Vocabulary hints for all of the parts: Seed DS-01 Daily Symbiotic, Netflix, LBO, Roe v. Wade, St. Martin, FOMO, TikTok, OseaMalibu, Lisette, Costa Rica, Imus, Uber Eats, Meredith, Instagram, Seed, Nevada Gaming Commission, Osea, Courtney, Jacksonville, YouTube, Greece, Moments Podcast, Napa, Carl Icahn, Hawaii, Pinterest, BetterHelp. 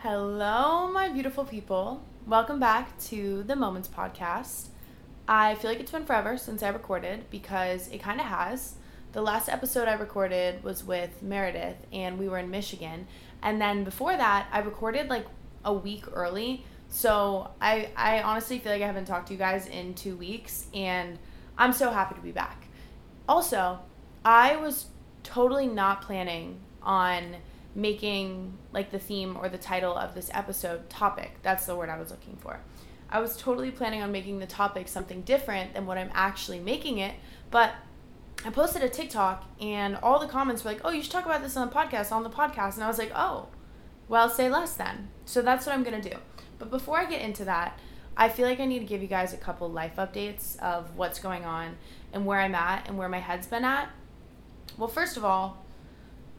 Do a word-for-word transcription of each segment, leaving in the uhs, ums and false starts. Hello, my beautiful people. Welcome back to the Moments Podcast. I feel like it's been forever since I recorded because it kind of has. The last episode I recorded was with Meredith and we were in Michigan. And then before that, I recorded like a week early. So I, I honestly feel like I haven't talked to you guys in two weeks and I'm so happy to be back. Also, I was totally not planning on making like the theme or the title of this episode topic. That's the word I was looking for. I was totally planning on making the topic something different than what I'm actually making it, but I posted a TikTok and all the comments were like, oh, you should talk about this on the podcast, on the podcast. And I was like, oh, well, say less then. So that's what I'm going to do. But before I get into that, I feel like I need to give you guys a couple life updates of what's going on and where I'm at and where my head's been at. Well, first of all,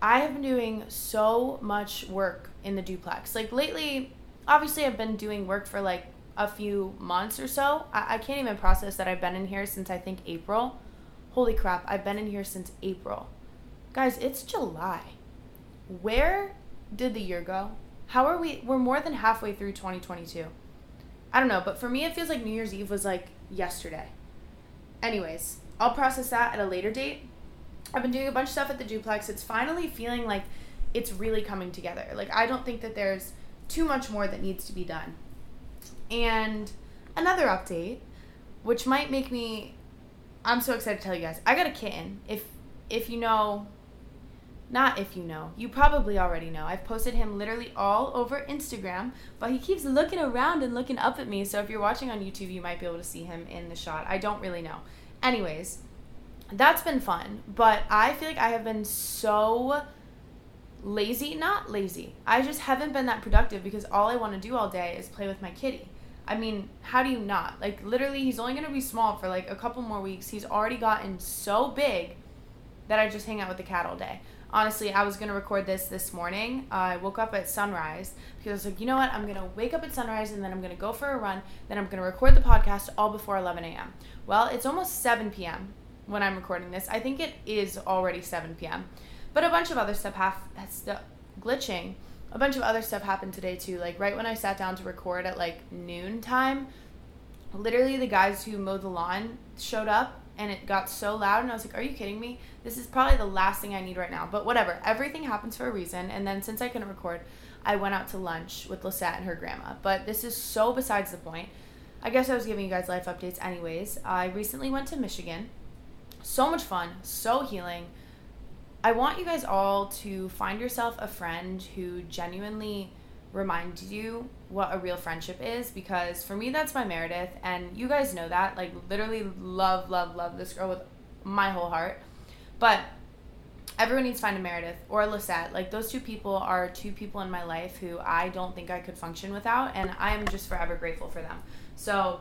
I have been doing so much work in the duplex. Like lately, obviously I've been doing work for like a few months or so. I, I can't even process that I've been in here since I think April. Holy crap, I've been in here since April. Guys, it's July. Where did the year go? How are we? We're more than halfway through twenty twenty-two. I don't know, but for me it feels like New Year's Eve was like yesterday. Anyways, I'll process that at a later date. I've been doing a bunch of stuff at the duplex. It's finally feeling like it's really coming together. Like, I don't think that there's too much more that needs to be done. And another update, which might make me... I'm so excited to tell you guys. I got a kitten. If if you know... Not if you know. You probably already know. I've posted him literally all over Instagram, but he keeps looking around and looking up at me. So if you're watching on YouTube, you might be able to see him in the shot. I don't really know. Anyways... That's been fun, but I feel like I have been so lazy, not lazy. I just haven't been that productive because all I want to do all day is play with my kitty. I mean, how do you not? Like, literally, he's only going to be small for like a couple more weeks. He's already gotten so big that I just hang out with the cat all day. Honestly, I was going to record this this morning. Uh, I woke up at sunrise because I was like, you know what? I'm going to wake up at sunrise and then I'm going to go for a run. Then I'm going to record the podcast all before eleven a.m. Well, it's almost seven p.m. when I'm recording this. I think it is already seven p.m. But a bunch of other stuff half stuff glitching. A bunch of other stuff happened today too. Like right when I sat down to record at like noon time, literally the guys who mowed the lawn showed up and it got so loud and I was like, are you kidding me? This is probably the last thing I need right now. But whatever, everything happens for a reason. And then since I couldn't record, I went out to lunch with Lisette and her grandma. But this is so besides the point. I guess I was giving you guys life updates anyways. I recently went to Michigan. So much fun, so healing. I want you guys all to find yourself a friend who genuinely reminds you what a real friendship is, because for me, that's my Meredith, and you guys know that. Like, literally love, love, love this girl with my whole heart. But everyone needs to find a Meredith or a Lisette. Like, those two people are two people in my life who I don't think I could function without, and I am just forever grateful for them. So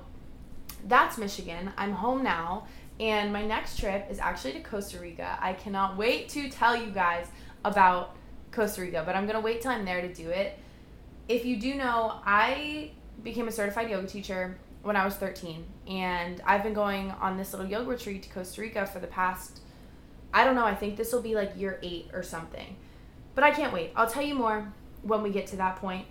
that's Michigan. I'm home now. And my next trip is actually to Costa Rica. I cannot wait to tell you guys about Costa Rica, but I'm going to wait till I'm there to do it. If you do know, I became a certified yoga teacher when I was thirteen, and I've been going on this little yoga retreat to Costa Rica for the past, I don't know, I think this will be like year eight or something. But I can't wait. I'll tell you more when we get to that point.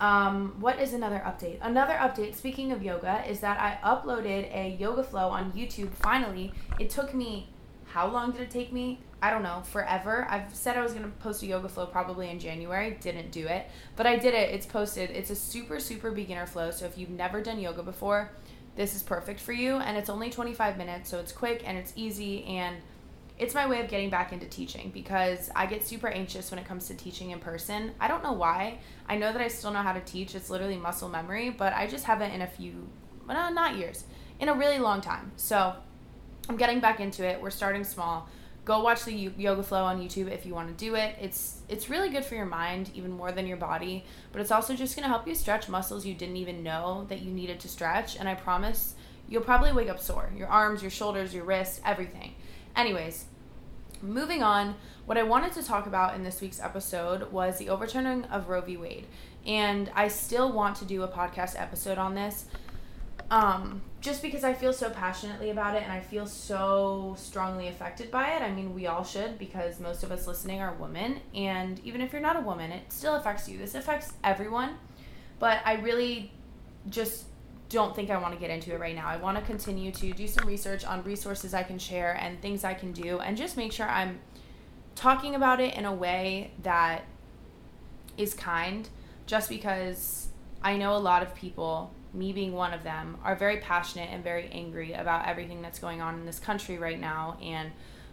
Um, what is another update? Another update, speaking of yoga, is that I uploaded a yoga flow on YouTube finally. It took me, how long did it take me? I don't know, forever. I've said I was going to post a yoga flow probably in January, didn't do it, but I did it. It's posted. It's a super, super beginner flow, so if you've never done yoga before, this is perfect for you, and it's only twenty-five minutes, so it's quick and it's easy, and it's my way of getting back into teaching because I get super anxious when it comes to teaching in person. I don't know why. I know that I still know how to teach. It's literally muscle memory, but I just haven't in a few, well, not years, in a really long time. So I'm getting back into it. We're starting small. Go watch the yoga flow on YouTube if you want to do it. It's it's really good for your mind, even more than your body. But it's also just going to help you stretch muscles you didn't even know that you needed to stretch. And I promise you'll probably wake up sore. Your arms, your shoulders, your wrists, everything. Anyways, moving on, what I wanted to talk about in this week's episode was the overturning of Roe v. Wade. And I still want to do a podcast episode on this. Um, just because I feel so passionately about it and I feel so strongly affected by it. I mean, we all should, because most of us listening are women, and even if you're not a woman, it still affects you. This affects everyone, but I really just don't think I want to get into it right now. I want to continue to do some research on resources I can share and things I can do, and just make sure I'm talking about it in a way that is kind, just because I know a lot of people, me being one of them, are very passionate and very angry about everything that's going on in this country right now and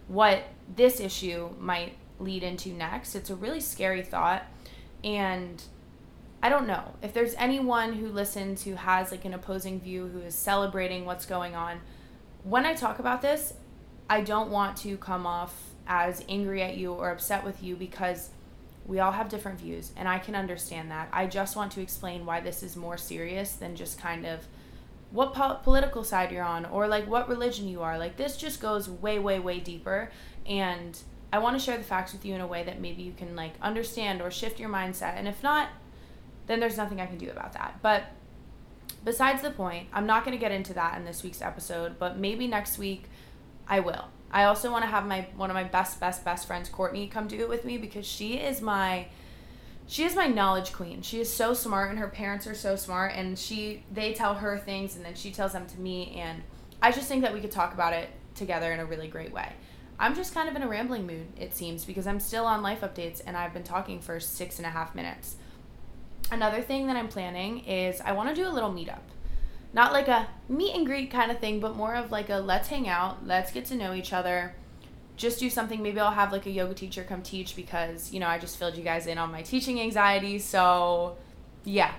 what this issue might lead into next. It's a really scary thought, and I don't know. If there's anyone who listens who has like an opposing view, who is celebrating what's going on, when I talk about this, I don't want to come off as angry at you or upset with you, because we all have different views, and I can understand that. I just want to explain why this is more serious than just kind of what po- political side you're on, or like what religion you are. Like, this just goes way, way, way deeper, and I want to share the facts with you in a way that maybe you can like understand or shift your mindset. And if not, then there's nothing I can do about that. But besides the point, I'm not going to get into that in this week's episode, but maybe next week I will. I also want to have my one of my best, best, best friends, Courtney, come do it with me, because she is my she is my knowledge queen. She is so smart, and her parents are so smart, and she they tell her things, and then she tells them to me, and I just think that we could talk about it together in a really great way. I'm just kind of in a rambling mood, it seems, because I'm still on life updates, and I've been talking for six and a half minutes. Another thing that I'm planning is I want to do a little meetup. Not like a meet and greet kind of thing, but more of like a let's hang out, let's get to know each other, just do something. Maybe I'll have like a yoga teacher come teach, because, you know, I just filled you guys in on my teaching anxiety. So yeah,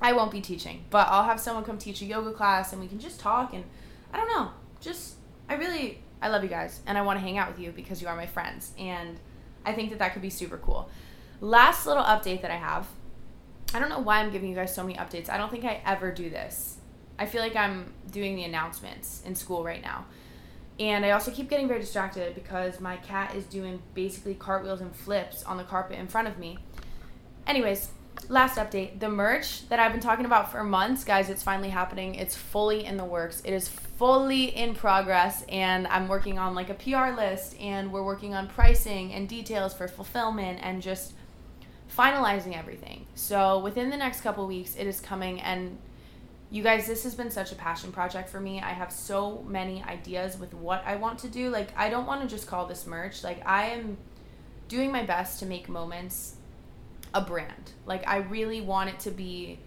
I won't be teaching, but I'll have someone come teach a yoga class, and we can just talk, and I don't know, just, I really, I love you guys, and I want to hang out with you because you are my friends, and I think that that could be super cool. Last little update that I have. I don't know why I'm giving you guys so many updates. I don't think I ever do this. I feel like I'm doing the announcements in school right now. And I also keep getting very distracted because my cat is doing basically cartwheels and flips on the carpet in front of me. Anyways, last update. The merch that I've been talking about for months, guys, it's finally happening. It's fully in the works. It is fully in progress, and I'm working on like a P R list, and we're working on pricing and details for fulfillment and just finalizing everything. So within the next couple weeks, it is coming, and you guys, this has been such a passion project for me. I have so many ideas with what I want to do. Like, I don't want to just call this merch. Like, I am doing my best to make Moments a brand. Like, I really want it to be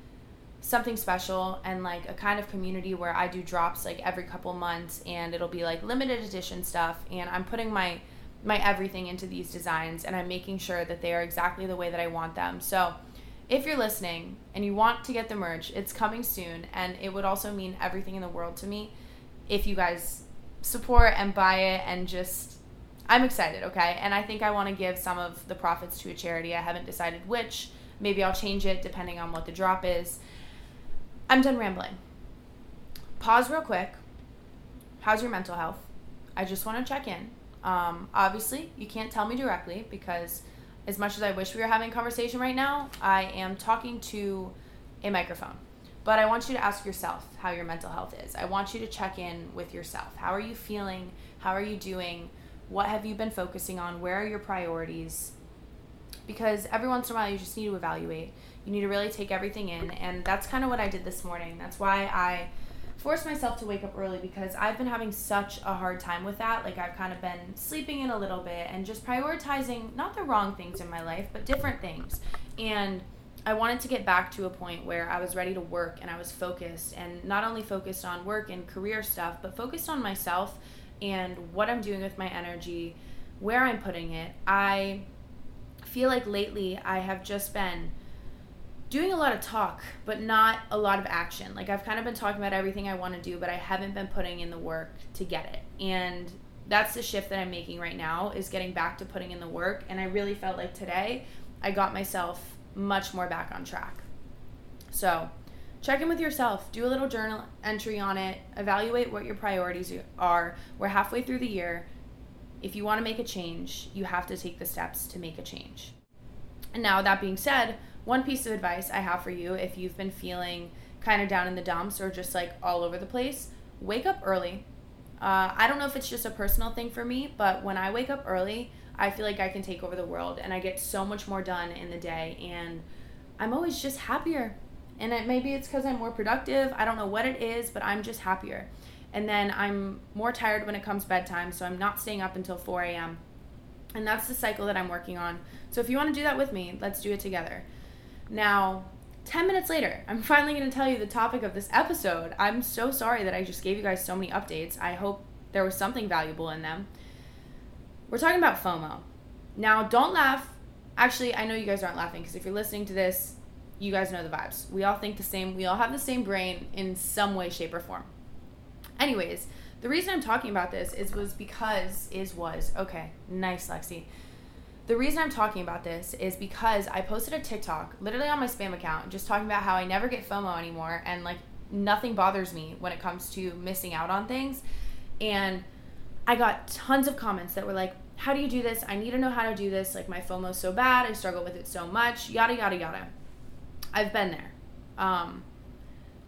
something special, and like a kind of community where I do drops like every couple months, and it'll be like limited edition stuff. And I'm putting my, my everything into these designs, and I'm making sure that they are exactly the way that I want them. So if you're listening and you want to get the merch, it's coming soon, and it would also mean everything in the world to me if you guys support and buy it, and just, I'm excited, okay? And I think I want to give some of the profits to a charity. I haven't decided which. Maybe I'll change it depending on what the drop is. I'm done rambling. Pause real quick. How's your mental health? I just want to check in. Um, obviously, you can't tell me directly, because as much as I wish we were having a conversation right now, I am talking to a microphone. But I want you to ask yourself how your mental health is. I want you to check in with yourself. How are you feeling? How are you doing? What have you been focusing on? Where are your priorities? Because every once in a while, you just need to evaluate. You need to really take everything in. And that's kind of what I did this morning. That's why I forced myself to wake up early, because I've been having such a hard time with that. Like, I've kind of been sleeping in a little bit and just prioritizing not the wrong things in my life, but different things. And I wanted to get back to a point where I was ready to work, and I was focused, and not only focused on work and career stuff, but focused on myself and what I'm doing with my energy, where I'm putting it. I feel like lately I have just been doing a lot of talk, but not a lot of action. Like, I've kind of been talking about everything I want to do, but I haven't been putting in the work to get it. And that's the shift that I'm making right now, is getting back to putting in the work. And I really felt like today I got myself much more back on track. So check in with yourself. Do a little journal entry on it. Evaluate what your priorities are. We're halfway through the year. If you want to make a change, you have to take the steps to make a change. And now, that being said, one piece of advice I have for you, if you've been feeling kind of down in the dumps or just like all over the place, wake up early. Uh, I don't know if it's just a personal thing for me, but when I wake up early, I feel like I can take over the world, and I get so much more done in the day, and I'm always just happier. And it, maybe it's because I'm more productive. I don't know what it is, but I'm just happier. And then I'm more tired when it comes bedtime, so I'm not staying up until four a.m. And that's the cycle that I'm working on. So if you want to do that with me, let's do it together. Now, ten minutes later, I'm finally going to tell you the topic of this episode. I'm so sorry that I just gave you guys so many updates. I hope there was something valuable in them. We're talking about FOMO. Now, don't laugh. Actually, I know you guys aren't laughing, because if you're listening to this, you guys know the vibes. We all think the same. We all have the same brain in some way, shape, or form. Anyways, the reason I'm talking about this is was because is was. Okay, nice, Lexi. The reason I'm talking about this is because I posted a TikTok literally on my spam account just talking about how I never get FOMO anymore, and like nothing bothers me when it comes to missing out on things. And I got tons of comments that were like, how do you do this? I need to know how to do this. Like, my FOMO's so bad. I struggle with it so much. Yada, yada, yada. I've been there. Um,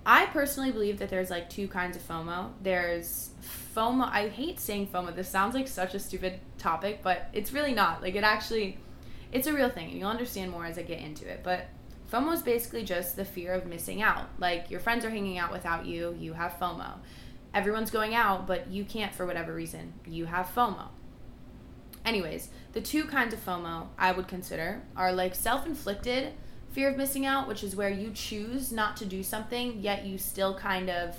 I personally believe that there's like two kinds of FOMO. There's FOMO. I hate saying FOMO. This sounds like such a stupid topic, but it's really not. Like, it actually, it's a real thing, and you'll understand more as I get into it. But FOMO is basically just the fear of missing out. Like, your friends are hanging out without you. You have FOMO. Everyone's going out, but you can't for whatever reason. You have FOMO. Anyways, the two kinds of FOMO I would consider are like self-inflicted fear of missing out, which is where you choose not to do something, yet you still kind of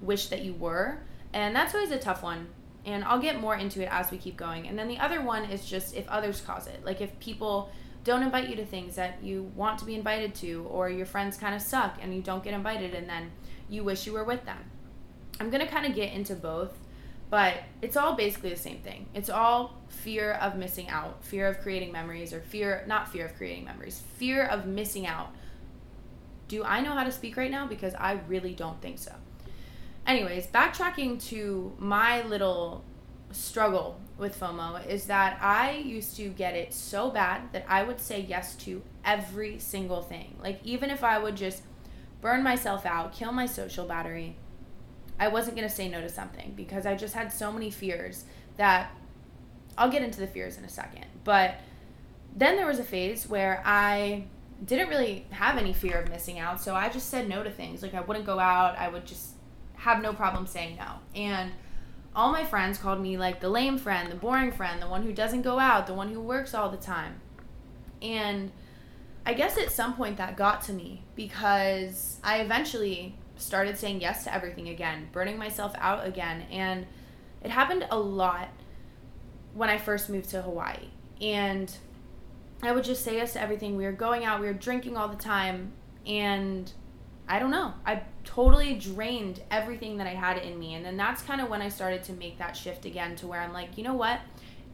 wish that you were. And that's always a tough one. And I'll get more into it as we keep going. And then the other one is just if others cause it. Like, if people don't invite you to things that you want to be invited to, or your friends kind of suck and you don't get invited, and then you wish you were with them. I'm going to kind of get into both, but it's all basically the same thing. It's all fear of missing out, fear of creating memories, or fear, not fear of creating memories, fear of missing out. Do I know how to speak right now? Because I really don't think so. Anyways, backtracking to my little struggle with FOMO is that I used to get it so bad that I would say yes to every single thing. Like, even if I would just burn myself out, kill my social battery, I wasn't going to say no to something because I just had so many fears that I'll get into the fears in a second. But then there was a phase where I didn't really have any fear of missing out. So I just said no to things. Like, I wouldn't go out. I would just have no problem saying no. And all my friends called me like the lame friend, the boring friend, the one who doesn't go out, the one who works all the time. And I guess at some point that got to me because I eventually started saying yes to everything again, burning myself out again. And it happened a lot when I first moved to Hawaii. And I would just say yes to everything. We were going out, we were drinking all the time. And I don't know, I totally drained everything that I had in me. And then that's kind of when I started to make that shift again to where I'm like, you know what?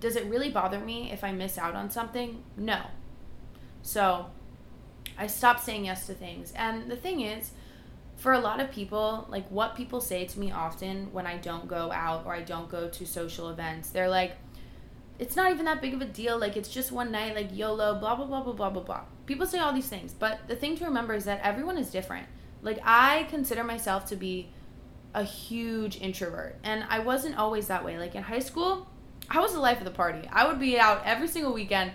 Does it really bother me if I miss out on something? No. So I stopped saying yes to things. And the thing is, for a lot of people, like, what people say to me often when I don't go out or I don't go to social events, they're like, it's not even that big of a deal. Like, it's just one night, like YOLO, blah, blah, blah, blah, blah, blah, blah. People say all these things, but the thing to remember is that everyone is different. Like, I consider myself to be a huge introvert, and I wasn't always that way. Like, in high school, I was the life of the party. I would be out every single weekend.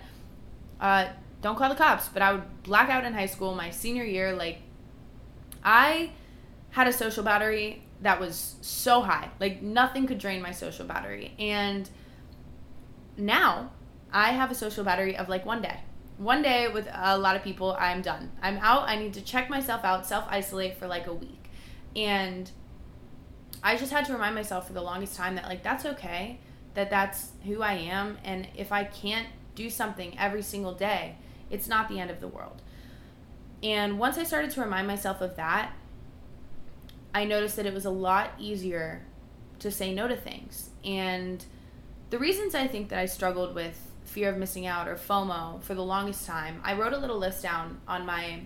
Uh, don't call the cops, but I would black out in high school my senior year, like, I had a social battery that was so high. Like, nothing could drain my social battery. And now I have a social battery of like one day. One day with a lot of people, I'm done. I'm out. I need to check myself out, self-isolate for like a week. And I just had to remind myself for the longest time that, like, that's okay, that that's who I am. And if I can't do something every single day, it's not the end of the world. And once I started to remind myself of that, I noticed that it was a lot easier to say no to things. And The reasons I think that I struggled with fear of missing out or FOMO for the longest time, I wrote a little list down on my,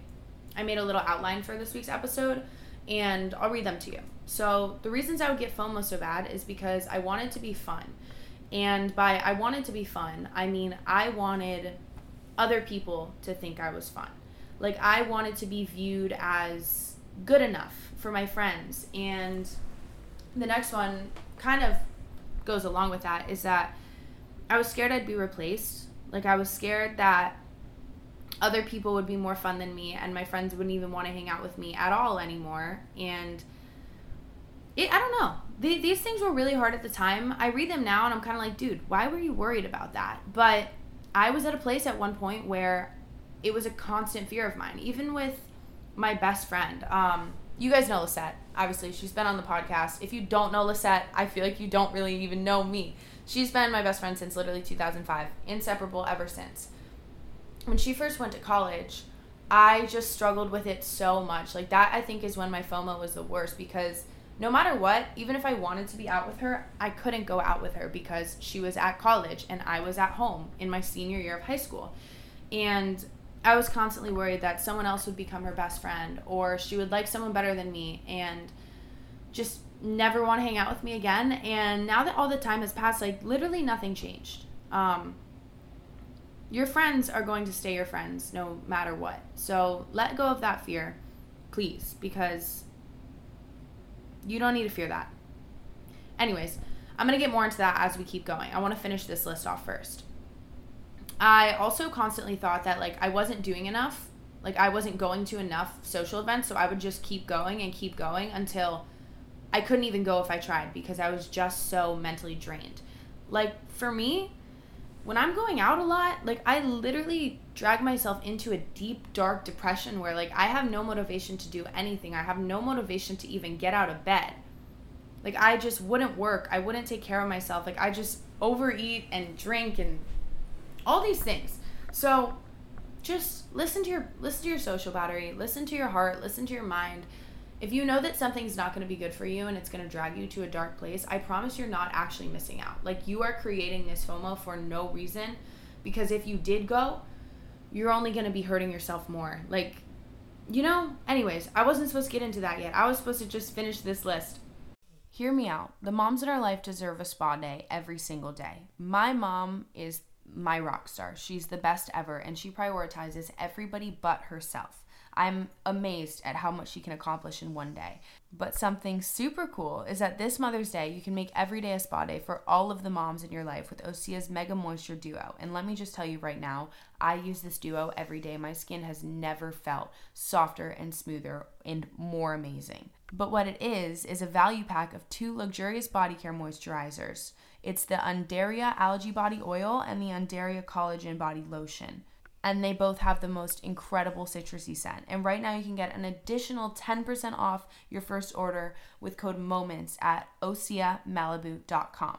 I made a little outline for this week's episode, and I'll read them to you. So the reasons I would get FOMO so bad is because I wanted to be fun. And by I wanted to be fun, I mean I wanted other people to think I was fun. Like, I wanted to be viewed as good enough for my friends. And the next one kind of goes along with that, is that I was scared I'd be replaced. Like, I was scared that other people would be more fun than me and my friends wouldn't even want to hang out with me at all anymore. And it, I don't know. The, these things were really hard at the time. I read them now and I'm kind of like, dude, why were you worried about that? But I was at a place at one point where it was a constant fear of mine, even with my best friend. Um, you guys know Lisette, obviously. She's been on the podcast. If you don't know Lisette, I feel like you don't really even know me. She's been my best friend since literally two thousand five, inseparable ever since. When she first went to college, I just struggled with it so much. Like, that, I think, is when my FOMO was the worst, because no matter what, even if I wanted to be out with her, I couldn't go out with her because she was at college and I was at home in my senior year of high school. And I was constantly worried that someone else would become her best friend, or she would like someone better than me and just never want to hang out with me again. And now that all the time has passed, like, literally nothing changed. Um, your friends are going to stay your friends no matter what. So let go of that fear, please, because you don't need to fear that. Anyways, I'm going to get more into that as we keep going. I want to finish this list off first. I also constantly thought that, like, I wasn't doing enough. Like, I wasn't going to enough social events, so I would just keep going and keep going until I couldn't even go if I tried, because I was just so mentally drained. Like, for me, when I'm going out a lot, like, I literally drag myself into a deep, dark depression where, like, I have no motivation to do anything. I have no motivation to even get out of bed. Like, I just wouldn't work. I wouldn't take care of myself. Like, I just overeat and drink and all these things. So just listen to your listen to your social battery, listen to your heart, listen to your mind. If you know that something's not going to be good for you and it's going to drag you to a dark place, I promise you're not actually missing out. Like, you are creating this FOMO for no reason, because if you did go, you're only going to be hurting yourself more. Like, you know, anyways, I wasn't supposed to get into that yet. I was supposed to just finish this list. Hear me out. The moms in our life deserve a spa day every single day. My mom is my rock star. She's the best ever, and she prioritizes everybody but herself. I'm amazed at how much she can accomplish in one day. But something super cool is that this Mother's Day, you can make every day a spa day for all of the moms in your life with Osea's Mega Moisture Duo. And let me just tell you right now, I use this duo every day. My skin has never felt softer and smoother and more amazing. But what it is, is a value pack of two luxurious body care moisturizers. It's the Undaria Algae Body Oil and the Undaria Collagen Body Lotion. And they both have the most incredible citrusy scent. And right now you can get an additional ten percent off your first order with code MOMENTS at Osea Malibu dot com.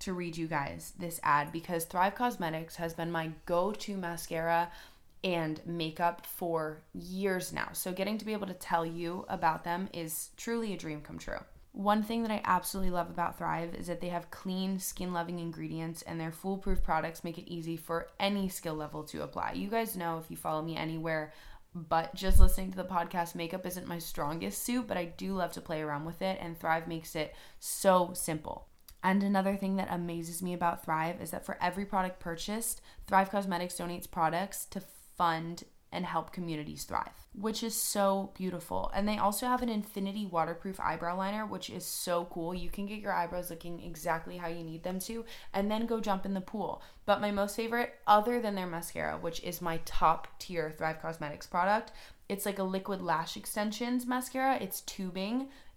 to read you guys this ad because Thrive Cosmetics has been my go-to mascara and makeup for years now. So getting to be able to tell you about them is truly a dream come true. One thing that I absolutely love about Thrive is that they have clean, skin-loving ingredients, and their foolproof products make it easy for any skill level to apply. You guys know, if you follow me anywhere, but just listening to the podcast, makeup isn't my strongest suit, but I do love to play around with it, and Thrive makes it so simple. And another thing that amazes me about Thrive is that for every product purchased, Thrive Cosmetics donates products to fund and help communities thrive, which is so beautiful. And they also have an infinity waterproof eyebrow liner, which is so cool. You can get your eyebrows looking exactly how you need them to, and then go jump in the pool. But my most favorite, other than their mascara, which is my top tier Thrive Cosmetics product, it's like a liquid lash extensions mascara. It's tubing.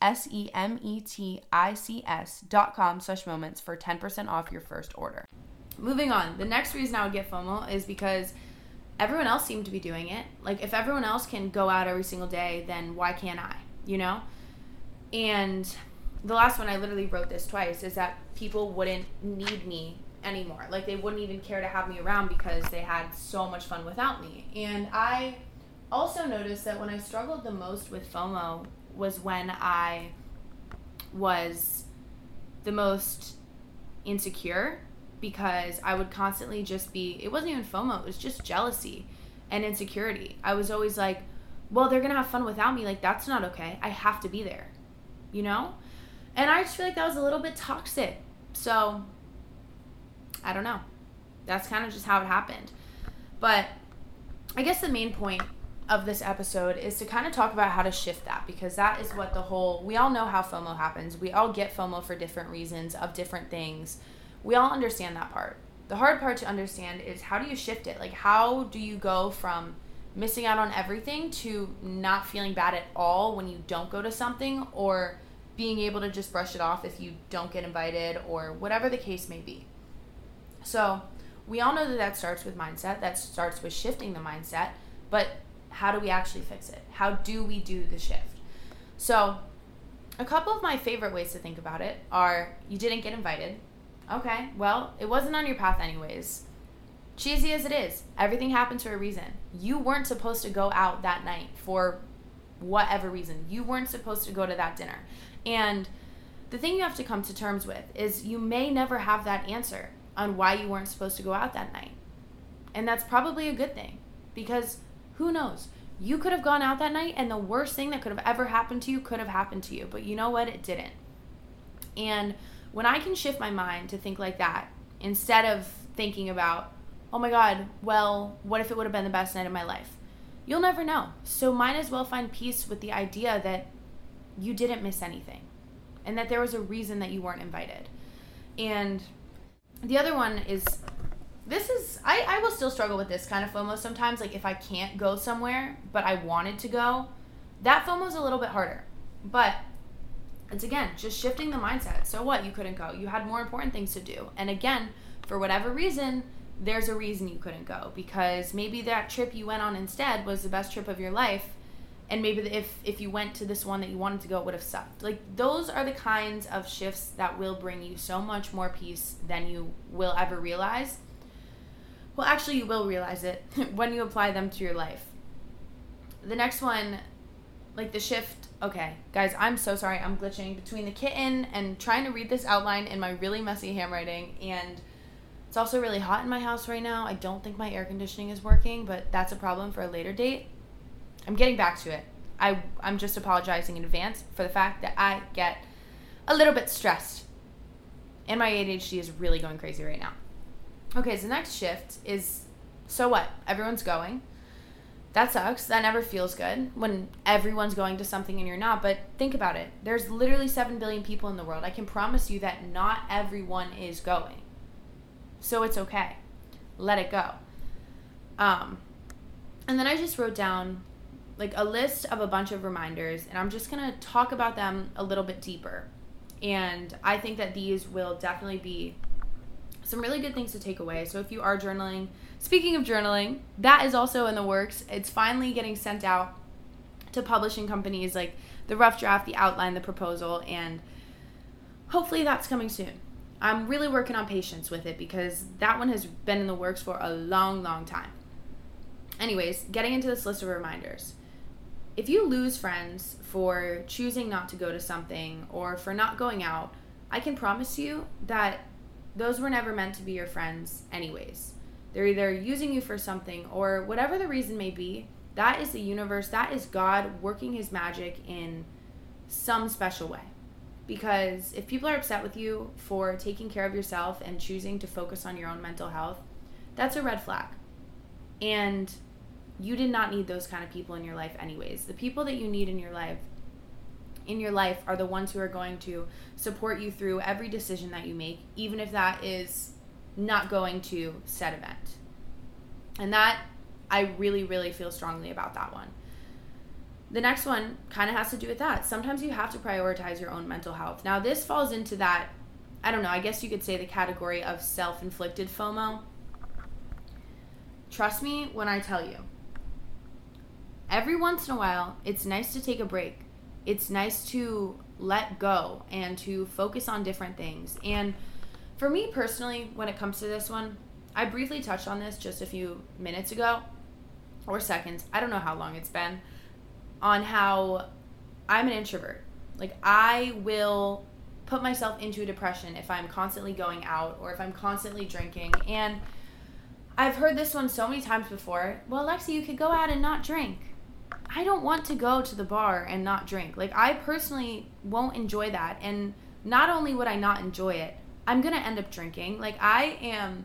S E M E T I C S dot com slash moments for ten percent off your first order. Moving on. The next reason I would get FOMO is because everyone else seemed to be doing it. Like, if everyone else can go out every single day, then why can't I, you know? And the last one, I literally wrote this twice, is that people wouldn't need me anymore. Like, they wouldn't even care to have me around because they had so much fun without me. And I also noticed that when I struggled the most with FOMO was when I was the most insecure, because I would constantly just be, it wasn't even FOMO, it was just jealousy and insecurity. I was always like, well, they're going to have fun without me. Like, that's not okay. I have to be there, you know? And I just feel like that was a little bit toxic. So I don't know. That's kind of just how it happened. But I guess the main point of this episode is to kind of talk about how to shift that, because that is what the whole, we all know how FOMO happens. We all get FOMO for different reasons of different things. We all understand that part. The hard part to understand is, how do you shift it? Like, how do you go from missing out on everything to not feeling bad at all when you don't go to something, or being able to just brush it off if you don't get invited, or whatever the case may be. So we all know that that starts with mindset. That starts with shifting the mindset. But how do we actually fix it? How do we do the shift? So a couple of my favorite ways to think about it are, you didn't get invited. Okay, well, it wasn't on your path anyways. Cheesy as it is, everything happens for a reason. You weren't supposed to go out that night for whatever reason. You weren't supposed to go to that dinner. And the thing you have to come to terms with is, you may never have that answer on why you weren't supposed to go out that night. And that's probably a good thing, because who knows? You could have gone out that night, and the worst thing that could have ever happened to you could have happened to you. But you know what? It didn't. And when I can shift my mind to think like that, instead of thinking about, oh my God, well, what if it would have been the best night of my life? You'll never know. So might as well find peace with the idea that you didn't miss anything, and that there was a reason that you weren't invited. And the other one is, This is, I, I will still struggle with this kind of FOMO sometimes. Like, if I can't go somewhere, but I wanted to go, that FOMO is a little bit harder. But it's, again, just shifting the mindset. So what? You couldn't go. You had more important things to do. And again, for whatever reason, there's a reason you couldn't go, because maybe that trip you went on instead was the best trip of your life. And maybe if, if you went to this one that you wanted to go, it would have sucked. Like, those are the kinds of shifts that will bring you so much more peace than you will ever realize. Well, actually, you will realize it when you apply them to your life. The next one, like the shift. Okay, guys, I'm so sorry. I'm glitching between the kitten and trying to read this outline in my really messy handwriting. And it's also really hot in my house right now. I don't think my air conditioning is working, but that's a problem for a later date. I'm getting back to it. I, I'm just apologizing in advance for the fact that I get a little bit stressed. And my A D H D is really going crazy right now. Okay, so the next shift is, so what? Everyone's going. That sucks. That never feels good when everyone's going to something and you're not. But think about it. There's literally seven billion people in the world. I can promise you that not everyone is going. So it's okay. Let it go. Um, and then I just wrote down like a list of a bunch of reminders, and I'm just going to talk about them a little bit deeper. And I think that these will definitely be some really good things to take away. So if you are journaling, speaking of journaling, that is also in the works. It's finally getting sent out to publishing companies, like the rough draft, the outline, the proposal, and hopefully that's coming soon. I'm really working on patience with it, because that one has been in the works for a long, long time. Anyways, getting into this list of reminders. If you lose friends for choosing not to go to something or for not going out, I can promise you that those were never meant to be your friends anyways. They're either using you for something or whatever the reason may be. That is the universe. That is God working his magic in some special way. because if people are upset with you for taking care of yourself and choosing to focus on your own mental health, that's a red flag. And you did not need those kind of people in your life anyways. The people that you need in your life in your life are the ones who are going to support you through every decision that you make, even if that is not going to said event. And that, I really, really feel strongly about that one. The next one kind of has to do with that. Sometimes you have to prioritize your own mental health. Now, this falls into that, I don't know, I guess you could say the category of self-inflicted FOMO. Trust me when I tell you, every once in a while, it's nice to take a break. It's nice to let go and to focus on different things. And for me personally, when it comes to this one, I briefly touched on this just a few minutes ago or seconds. I don't know how long it's been, on how I'm an introvert. Like, I will put myself into a depression if I'm constantly going out or if I'm constantly drinking. And I've heard this one so many times before. Well, Lexi, you could go out and not drink. I don't want to go to the bar and not drink. Like, I personally won't enjoy that. And not only would I not enjoy it, I'm going to end up drinking. Like, I am,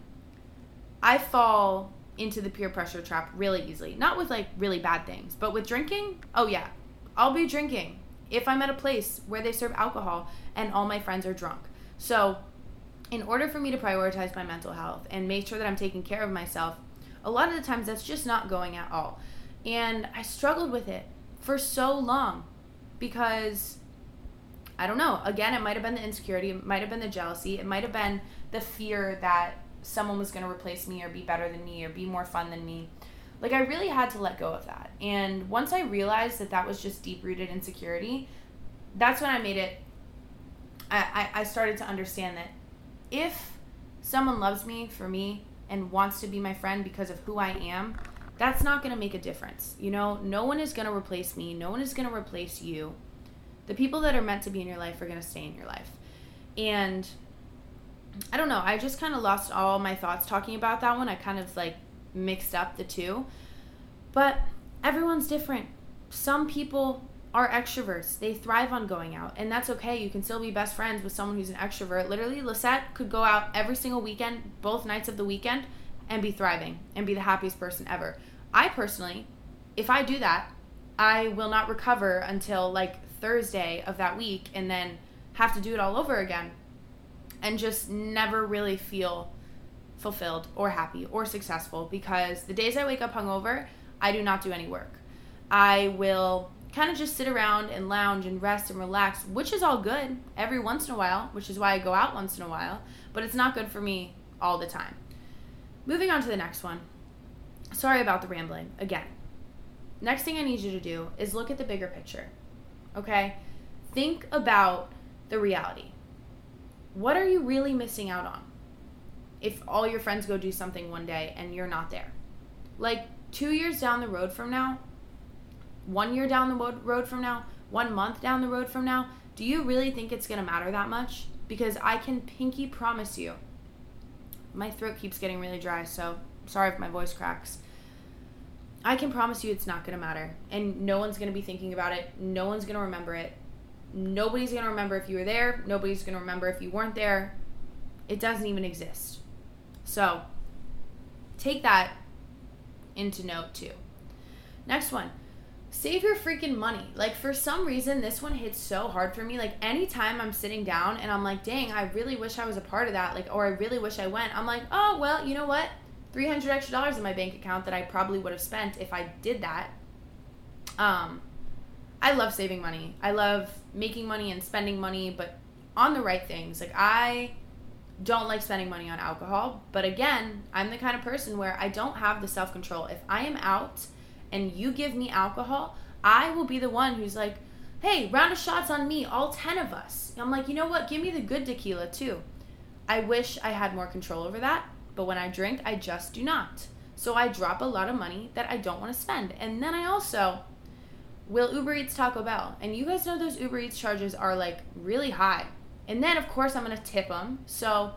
I fall into the peer pressure trap really easily. Not with, like, really bad things, but with drinking, oh yeah, I'll be drinking if I'm at a place where they serve alcohol and all my friends are drunk. So in order for me to prioritize my mental health and make sure that I'm taking care of myself, a lot of the times that's just not going at all. And I struggled with it for so long because, I don't know, again, it might have been the insecurity, it might have been the jealousy, it might have been the fear that someone was going to replace me or be better than me or be more fun than me. Like, I really had to let go of that. And once I realized that that was just deep-rooted insecurity, that's when I made it, I, I, I started to understand that if someone loves me for me and wants to be my friend because of who I am, that's not going to make a difference. You know, no one is going to replace me. No one is going to replace you. The people that are meant to be in your life are going to stay in your life. And I don't know. I just kind of lost all my thoughts talking about that one. I kind of like mixed up the two. But everyone's different. Some people are extroverts. They thrive on going out. And that's okay. You can still be best friends with someone who's an extrovert. Literally, Lisette could go out every single weekend, both nights of the weekend, and be thriving and be the happiest person ever. I personally, if I do that, I will not recover until like Thursday of that week and then have to do it all over again and just never really feel fulfilled or happy or successful, because the days I wake up hungover, I do not do any work. I will kind of just sit around and lounge and rest and relax, which is all good every once in a while, which is why I go out once in a while, but it's not good for me all the time. Moving on to the next one. Sorry about the rambling again. Next thing I need you to do is look at the bigger picture, okay? Think about the reality. What are you really missing out on if all your friends go do something one day and you're not there? Like, two years down the road from now, one year down the road from now, one month down the road from now, do you really think it's going to matter that much? Because I can pinky promise you, my throat keeps getting really dry, so sorry if my voice cracks. I can promise you it's not going to matter, and no one's going to be thinking about it. No one's going to remember it. Nobody's going to remember if you were there. Nobody's going to remember if you weren't there. It doesn't even exist. So take that into note too. Next one, save your freaking money. Like, for some reason, this one hits so hard for me. Like, anytime I'm sitting down and I'm like, dang, I really wish I was a part of that. Like, or I really wish I went. I'm like, oh, well, you know what? three hundred dollars extra in my bank account that I probably would have spent if I did that. Um, I love saving money. I love making money and spending money, but on the right things. Like, I don't like spending money on alcohol, but again, I'm the kind of person where I don't have the self-control. If I am out and you give me alcohol, I will be the one who's like, hey, round of shots on me, all ten of us. And I'm like, you know what? Give me the good tequila too. I wish I had more control over that. But when I drink, I just do not. So I drop a lot of money that I don't want to spend. And then I also will Uber Eats Taco Bell. And you guys know those Uber Eats charges are like really high. And then, of course, I'm going to tip them. So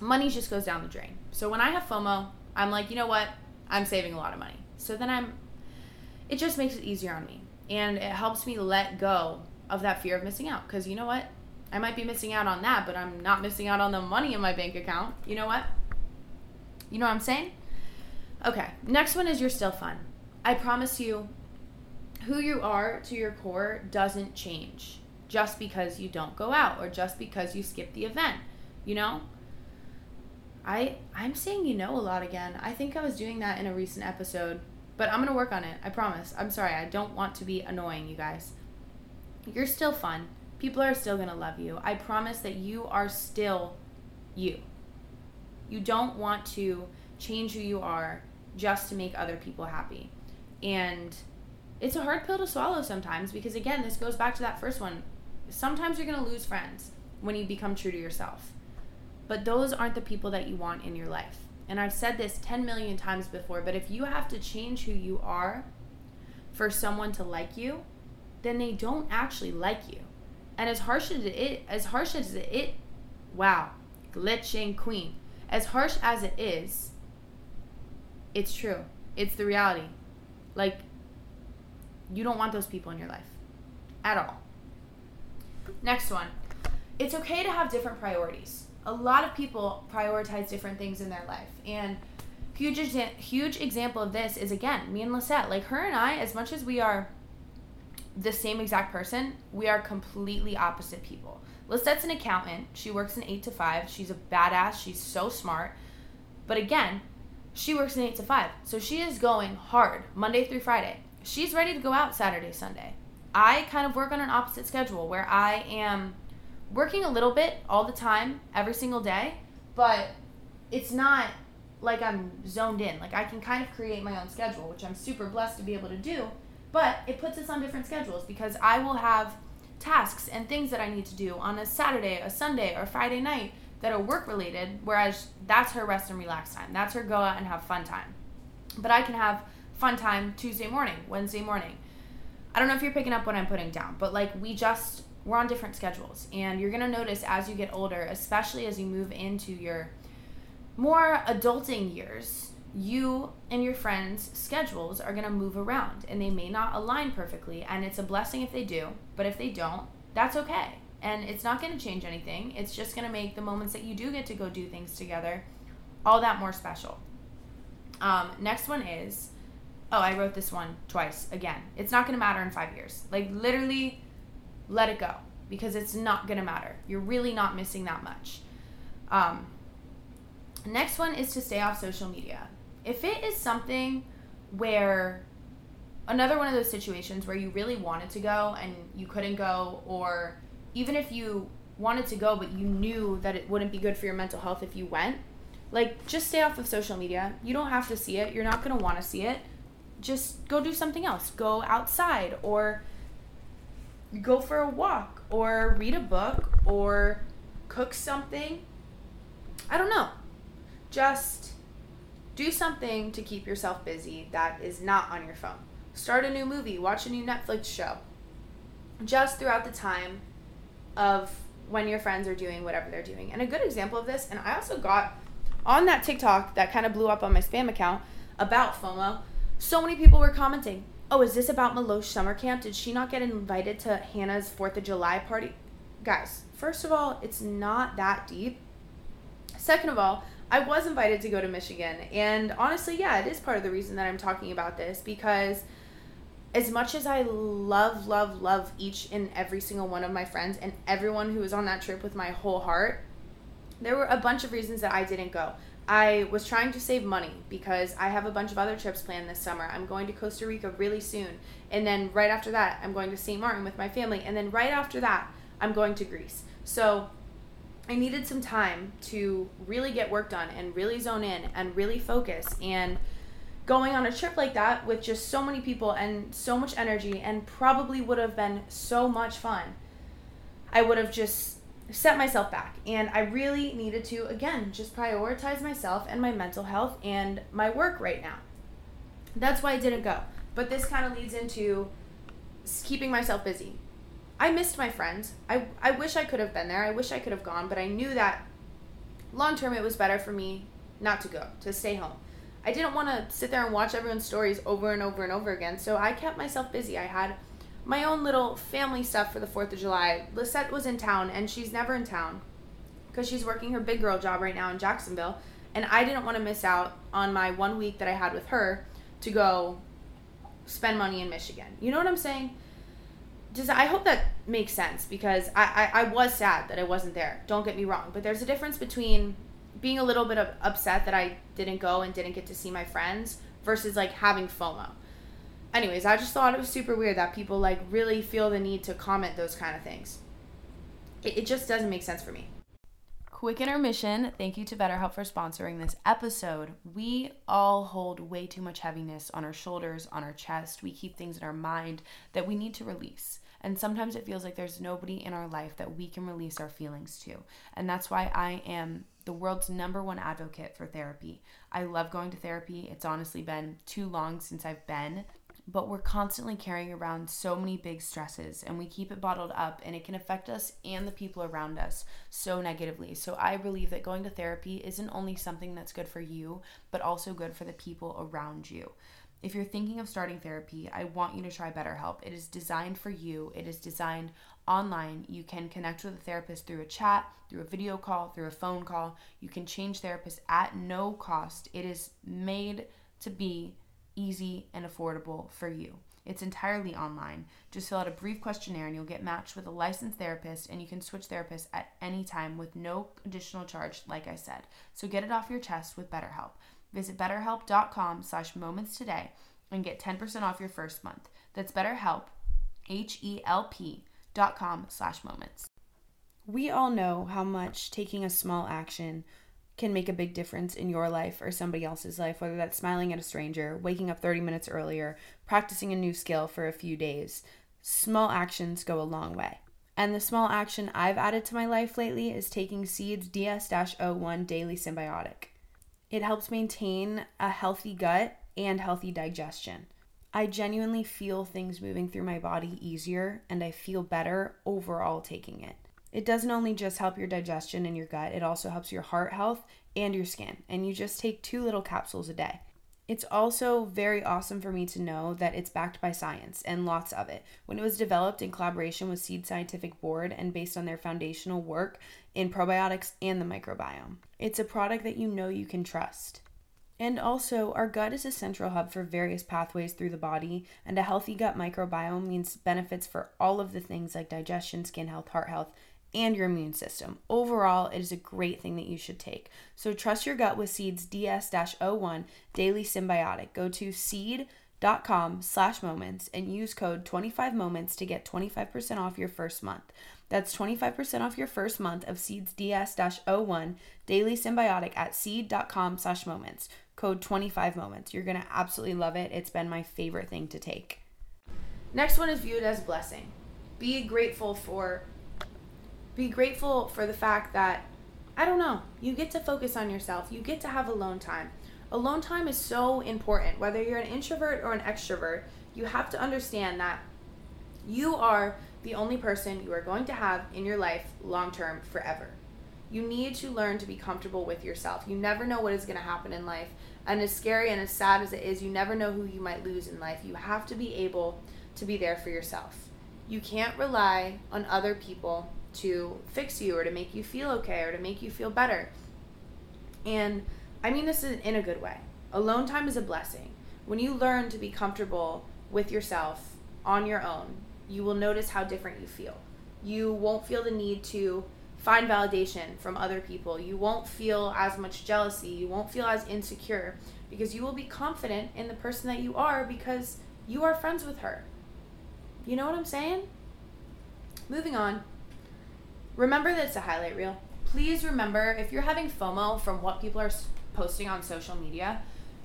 money just goes down the drain. So when I have FOMO, I'm like, you know what? I'm saving a lot of money. So then I'm, it just makes it easier on me. And it helps me let go of that fear of missing out. Because you know what? I might be missing out on that, but I'm not missing out on the money in my bank account. You know what? You know what I'm saying? Okay, next one is you're still fun. I promise you, who you are to your core doesn't change just because you don't go out or just because you skip the event, you know? I, I'm saying you know a lot again. I think I was doing that in a recent episode, but I'm going to work on it. I promise. I'm sorry. I don't want to be annoying, you guys. You're still fun. People are still going to love you. I promise that you are still you. You don't want to change who you are just to make other people happy. And it's a hard pill to swallow sometimes because, again, this goes back to that first one. Sometimes you're going to lose friends when you become true to yourself. But those aren't the people that you want in your life. And I've said this ten million times before, but if you have to change who you are for someone to like you, then they don't actually like you. And as harsh as it, as harsh as it, wow, glitching queen. As harsh as it is, it's true. It's the reality. Like, you don't want those people in your life at all. Next one. It's okay to have different priorities. A lot of people prioritize different things in their life. And huge, huge example of this is, again, me and Lisette. Like, her and I, as much as we are the same exact person, we are completely opposite people. Lisette's an accountant. She works an eight to five. She's a badass. She's so smart. But again, she works an eight to five. So she is going hard Monday through Friday. She's ready to go out Saturday, Sunday. I kind of work on an opposite schedule where I am working a little bit all the time, every single day, but it's not like I'm zoned in. Like, I can kind of create my own schedule, which I'm super blessed to be able to do. But it puts us on different schedules because I will have tasks and things that I need to do on a Saturday, a Sunday, or Friday night that are work-related, whereas that's her rest and relax time. That's her go out and have fun time. But I can have fun time Tuesday morning, Wednesday morning. I don't know if you're picking up what I'm putting down, but, like, we just, we're on different schedules. And you're going to notice as you get older, especially as you move into your more adulting years, you and your friends' schedules are going to move around, and they may not align perfectly, and it's a blessing if they do, but if they don't, that's okay. And it's not going to change anything. It's just going to make the moments that you do get to go do things together all that more special. Um, next one is, oh, I wrote this one twice again. It's not going to matter in five years. Like, literally, let it go, because it's not going to matter. You're really not missing that much. Um, next one is to stay off social media. If it is something where, another one of those situations where you really wanted to go and you couldn't go, or even if you wanted to go but you knew that it wouldn't be good for your mental health if you went, like, just stay off of social media. You don't have to see it. You're not going to want to see it. Just go do something else. Go outside, or go for a walk, or read a book, or cook something. I don't know. Just do something to keep yourself busy that is not on your phone. Start a new movie, watch a new Netflix show. Just throughout the time of when your friends are doing whatever they're doing. And a good example of this, and I also got on that TikTok that kind of blew up on my spam account about FOMO, so many people were commenting, oh, is this about Milosh summer camp? Did she not get invited to Hannah's fourth of July party? Guys, first of all, it's not that deep. Second of all, I was invited to go to Michigan, and honestly, yeah, it is part of the reason that I'm talking about this, because as much as I love, love, love each and every single one of my friends and everyone who was on that trip with my whole heart, there were a bunch of reasons that I didn't go. I was trying to save money because I have a bunch of other trips planned this summer. I'm going to Costa Rica really soon, and then right after that, I'm going to Saint Martin with my family, and then right after that, I'm going to Greece. So I needed some time to really get work done and really zone in and really focus. And going on a trip like that with just so many people and so much energy, and probably would have been so much fun, I would have just set myself back. And I really needed to, again, just prioritize myself and my mental health and my work right now. That's why I didn't go. But this kind of leads into keeping myself busy. I missed my friends. I, I wish I could have been there. I wish I could have gone, but I knew that long-term it was better for me not to go, to stay home. I didn't want to sit there and watch everyone's stories over and over and over again, so I kept myself busy. I had my own little family stuff for the fourth of July. Lisette was in town, and she's never in town because she's working her big girl job right now in Jacksonville, and I didn't want to miss out on my one week that I had with her to go spend money in Michigan. You know what I'm saying? Does, I hope that makes sense, because I, I, I was sad that I wasn't there. Don't get me wrong. But there's a difference between being a little bit of upset that I didn't go and didn't get to see my friends versus, like, having FOMO. Anyways, I just thought it was super weird that people, like, really feel the need to comment those kind of things. It, it just doesn't make sense for me. Quick intermission. Thank you to BetterHelp for sponsoring this episode. We all hold way too much heaviness on our shoulders, on our chest. We keep things in our mind that we need to release. And sometimes it feels like there's nobody in our life that we can release our feelings to. And that's why I am the world's number one advocate for therapy. I love going to therapy. It's honestly been too long since I've been, but we're constantly carrying around so many big stresses, and we keep it bottled up, and it can affect us and the people around us so negatively. So I believe that going to therapy isn't only something that's good for you, but also good for the people around you. If you're thinking of starting therapy, I want you to try BetterHelp. It is designed for you. It is designed online. You can connect with a therapist through a chat, through a video call, through a phone call. You can change therapists at no cost. It is made to be easy and affordable for you. It's entirely online. Just fill out a brief questionnaire and you'll get matched with a licensed therapist, and you can switch therapists at any time with no additional charge, like I said. So get it off your chest with BetterHelp. Visit betterhelp.com slash moments today and get ten percent off your first month. That's BetterHelp, H E L P dot com slash moments. We all know how much taking a small action can make a big difference in your life or somebody else's life, whether that's smiling at a stranger, waking up thirty minutes earlier, practicing a new skill for a few days. Small actions go a long way. And the small action I've added to my life lately is taking Seed's D S oh one Daily Symbiotic. It helps maintain a healthy gut and healthy digestion. I genuinely feel things moving through my body easier, and I feel better overall taking it. It doesn't only just help your digestion and your gut, it also helps your heart health and your skin, and you just take two little capsules a day. It's also very awesome for me to know that it's backed by science, and lots of it. When it was developed in collaboration with Seed Scientific Board and based on their foundational work in probiotics and the microbiome. It's a product that you know you can trust. And also, our gut is a central hub for various pathways through the body, and a healthy gut microbiome means benefits for all of the things like digestion, skin health, heart health, and your immune system. Overall, it is a great thing that you should take. So trust your gut with Seed's D S oh one Daily Symbiotic. Go to seed.com slash moments and use code twenty-five moments to get twenty-five percent off your first month. That's twenty-five percent off your first month of Seed's D S oh one Daily Symbiotic at seed.com slash moments. Code twenty-five moments. You're going to absolutely love it. It's been my favorite thing to take. Next one is viewed as blessing. Be grateful for... Be grateful for the fact that, I don't know, you get to focus on yourself. You get to have alone time. Alone time is so important. Whether you're an introvert or an extrovert, you have to understand that you are the only person you are going to have in your life long term forever. You need to learn to be comfortable with yourself. You never know what is going to happen in life. And as scary and as sad as it is, you never know who you might lose in life. You have to be able to be there for yourself. You can't rely on other people to fix you or to make you feel okay or to make you feel better. And I mean this in a good way. Alone time is a blessing. When you learn to be comfortable with yourself on your own, you will notice how different you feel. You won't feel the need to find validation from other people. You won't feel as much jealousy. You won't feel as insecure because you will be confident in the person that you are because you are friends with her. You know what I'm saying? Moving on. Remember that it's a highlight reel. Please remember, if you're having FOMO from what people are posting on social media,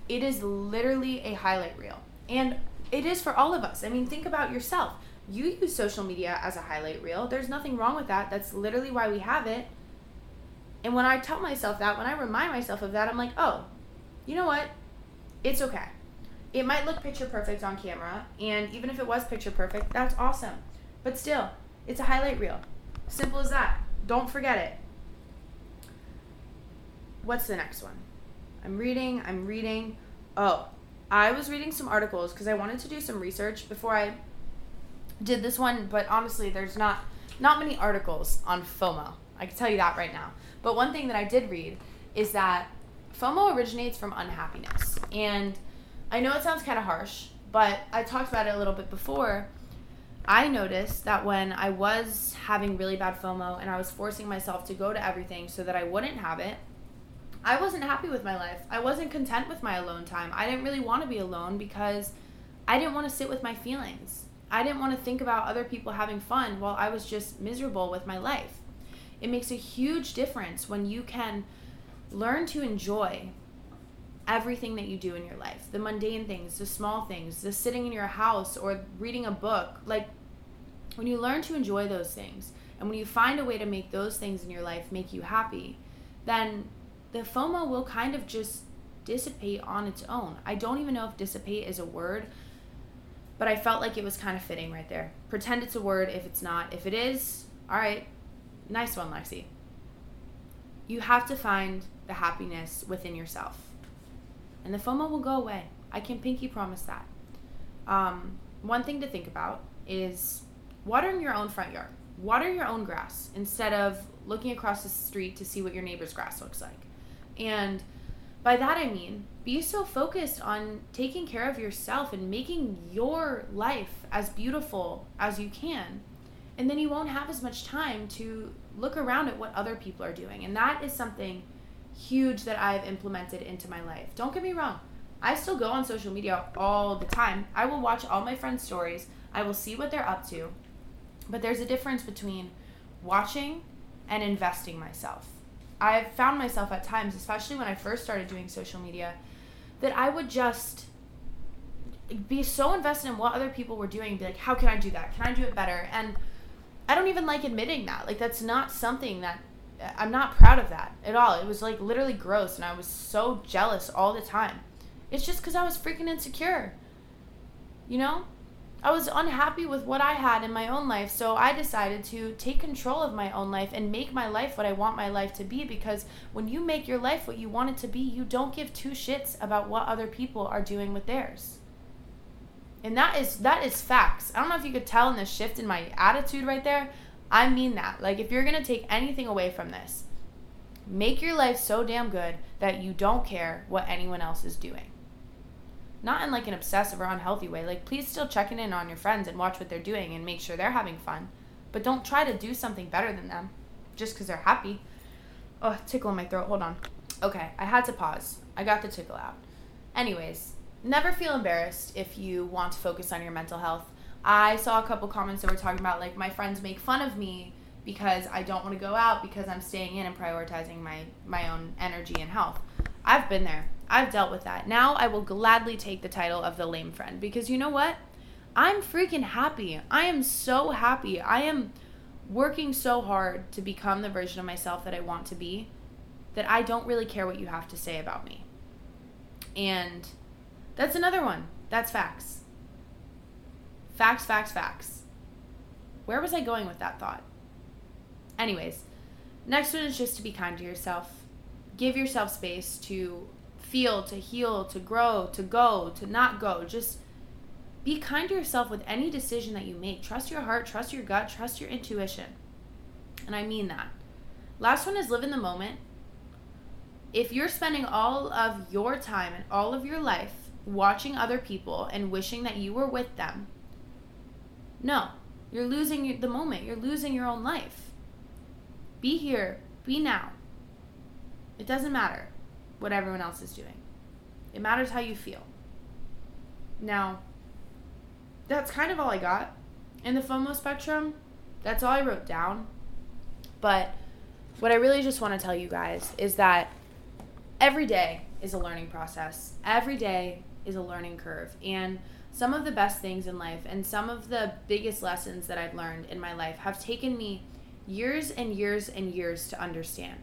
it is literally a highlight reel. And it is for all of us. I mean, think about yourself. You use social media as a highlight reel. There's nothing wrong with that. That's literally why we have it. And when I tell myself that, when I remind myself of that, I'm like, oh, you know what? It's okay. It might look picture perfect on camera. And even if it was picture perfect, that's awesome. But still, it's a highlight reel. Simple as that. Don't forget it. What's the next one? I'm reading, I'm reading. Oh, I was reading some articles because I wanted to do some research before I did this one, but honestly, there's not not many articles on FOMO. I can tell you that right now. But one thing that I did read is that FOMO originates from unhappiness. And I know it sounds kind of harsh, but I talked about it a little bit before. I noticed that when I was having really bad FOMO and I was forcing myself to go to everything so that I wouldn't have it, I wasn't happy with my life. I wasn't content with my alone time. I didn't really want to be alone because I didn't want to sit with my feelings. I didn't want to think about other people having fun while I was just miserable with my life. It makes a huge difference when you can learn to enjoy everything that you do in your life, the mundane things, the small things, the sitting in your house or reading a book. Like, when you learn to enjoy those things and when you find a way to make those things in your life make you happy, then the FOMO will kind of just dissipate on its own. I don't even know if dissipate is a word, but I felt like it was kind of fitting right there. Pretend it's a word if it's not. If it is, all right, nice one, Lexi. You have to find the happiness within yourself. And the FOMO will go away. I can pinky promise that. Um, one thing to think about is watering your own front yard. Water your own grass instead of looking across the street to see what your neighbor's grass looks like. And by that I mean, be so focused on taking care of yourself and making your life as beautiful as you can. And then you won't have as much time to look around at what other people are doing. And that is something huge that I've implemented into my life. Don't get me wrong. I still go on social media all the time. I will watch all my friends' stories. I will see what they're up to. But there's a difference between watching and investing myself. I've found myself at times, especially when I first started doing social media, that I would just be so invested in what other people were doing and be like, how can I do that? Can I do it better? And I don't even like admitting that. Like, that's not something that I'm not proud of that at all. It was like literally gross, and I was so jealous all the time. It's just because I was freaking insecure. You know? I was unhappy with what I had in my own life, so I decided to take control of my own life and make my life what I want my life to be, because when you make your life what you want it to be, you don't give two shits about what other people are doing with theirs. And that is that is facts. I don't know if you could tell in the shift in my attitude right there. I mean that. Like, if you're going to take anything away from this, make your life so damn good that you don't care what anyone else is doing. Not in like an obsessive or unhealthy way. Like, please still check in on your friends and watch what they're doing and make sure they're having fun. But don't try to do something better than them just because they're happy. Oh, tickle in my throat. Hold on. Okay, I had to pause. I got the tickle out. Anyways, never feel embarrassed if you want to focus on your mental health. I saw a couple comments that were talking about, like, my friends make fun of me because I don't want to go out because I'm staying in and prioritizing my, my own energy and health. I've been there. I've dealt with that. Now I will gladly take the title of the lame friend, because you know what? I'm freaking happy. I am so happy. I am working so hard to become the version of myself that I want to be that I don't really care what you have to say about me. And that's another one. That's facts. Facts, facts, facts. Where was I going with that thought? Anyways, next one is just to be kind to yourself. Give yourself space to feel, to heal, to grow, to go, to not go. Just be kind to yourself with any decision that you make. Trust your heart, trust your gut, trust your intuition. And I mean that. Last one is live in the moment. If you're spending all of your time and all of your life watching other people and wishing that you were with them, no, you're losing the moment. You're losing your own life. Be here. Be now. It doesn't matter what everyone else is doing. It matters how you feel. Now, that's kind of all I got in the FOMO spectrum. That's all I wrote down. But what I really just want to tell you guys is that every day is a learning process. Every day is a learning curve. And some of the best things in life and some of the biggest lessons that I've learned in my life have taken me years and years and years to understand.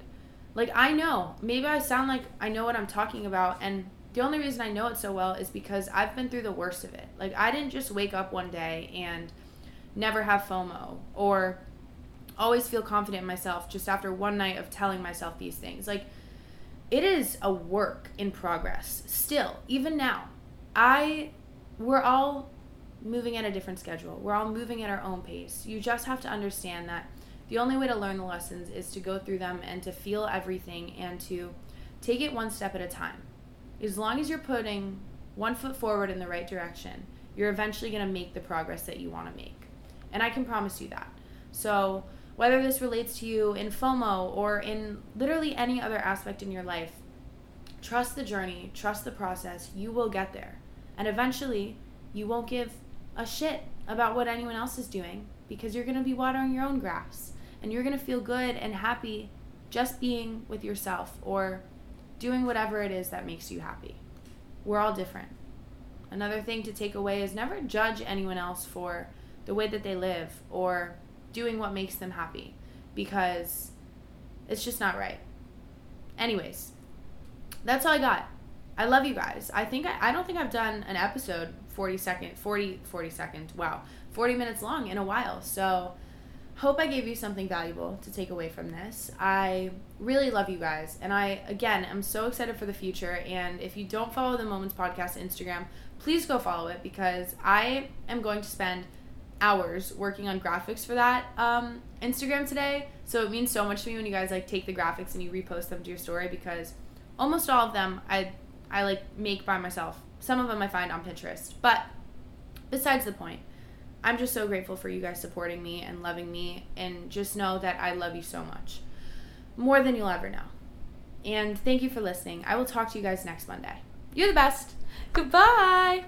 Like, I know, maybe I sound like I know what I'm talking about, and the only reason I know it so well is because I've been through the worst of it. Like, I didn't just wake up one day and never have FOMO or always feel confident in myself just after one night of telling myself these things. Like, it is a work in progress still, even now. I... We're all moving at a different schedule. We're all moving at our own pace. You just have to understand that the only way to learn the lessons is to go through them and to feel everything and to take it one step at a time. As long as you're putting one foot forward in the right direction, you're eventually going to make the progress that you want to make. And I can promise you that. So whether this relates to you in FOMO or in literally any other aspect in your life, trust the journey, trust the process. You will get there. And eventually, you won't give a shit about what anyone else is doing because you're going to be watering your own grass and you're going to feel good and happy just being with yourself or doing whatever it is that makes you happy. We're all different. Another thing to take away is never judge anyone else for the way that they live or doing what makes them happy because it's just not right. Anyways, that's all I got. I love you guys. I think I, I don't think I've done an episode forty second, forty, forty second, wow, forty minutes long in a while. So hope I gave you something valuable to take away from this. I really love you guys. And I, again, I'm so excited for the future. And if you don't follow the Moments Podcast Instagram, please go follow it because I am going to spend hours working on graphics for that um, Instagram today. So it means so much to me when you guys like take the graphics and you repost them to your story because almost all of them I I like make by myself. Some of them I find on Pinterest. But besides the point, I'm just so grateful for you guys supporting me and loving me, and just know that I love you so much. More than you'll ever know. And thank you for listening. I will talk to you guys next Monday. You're the best. Goodbye.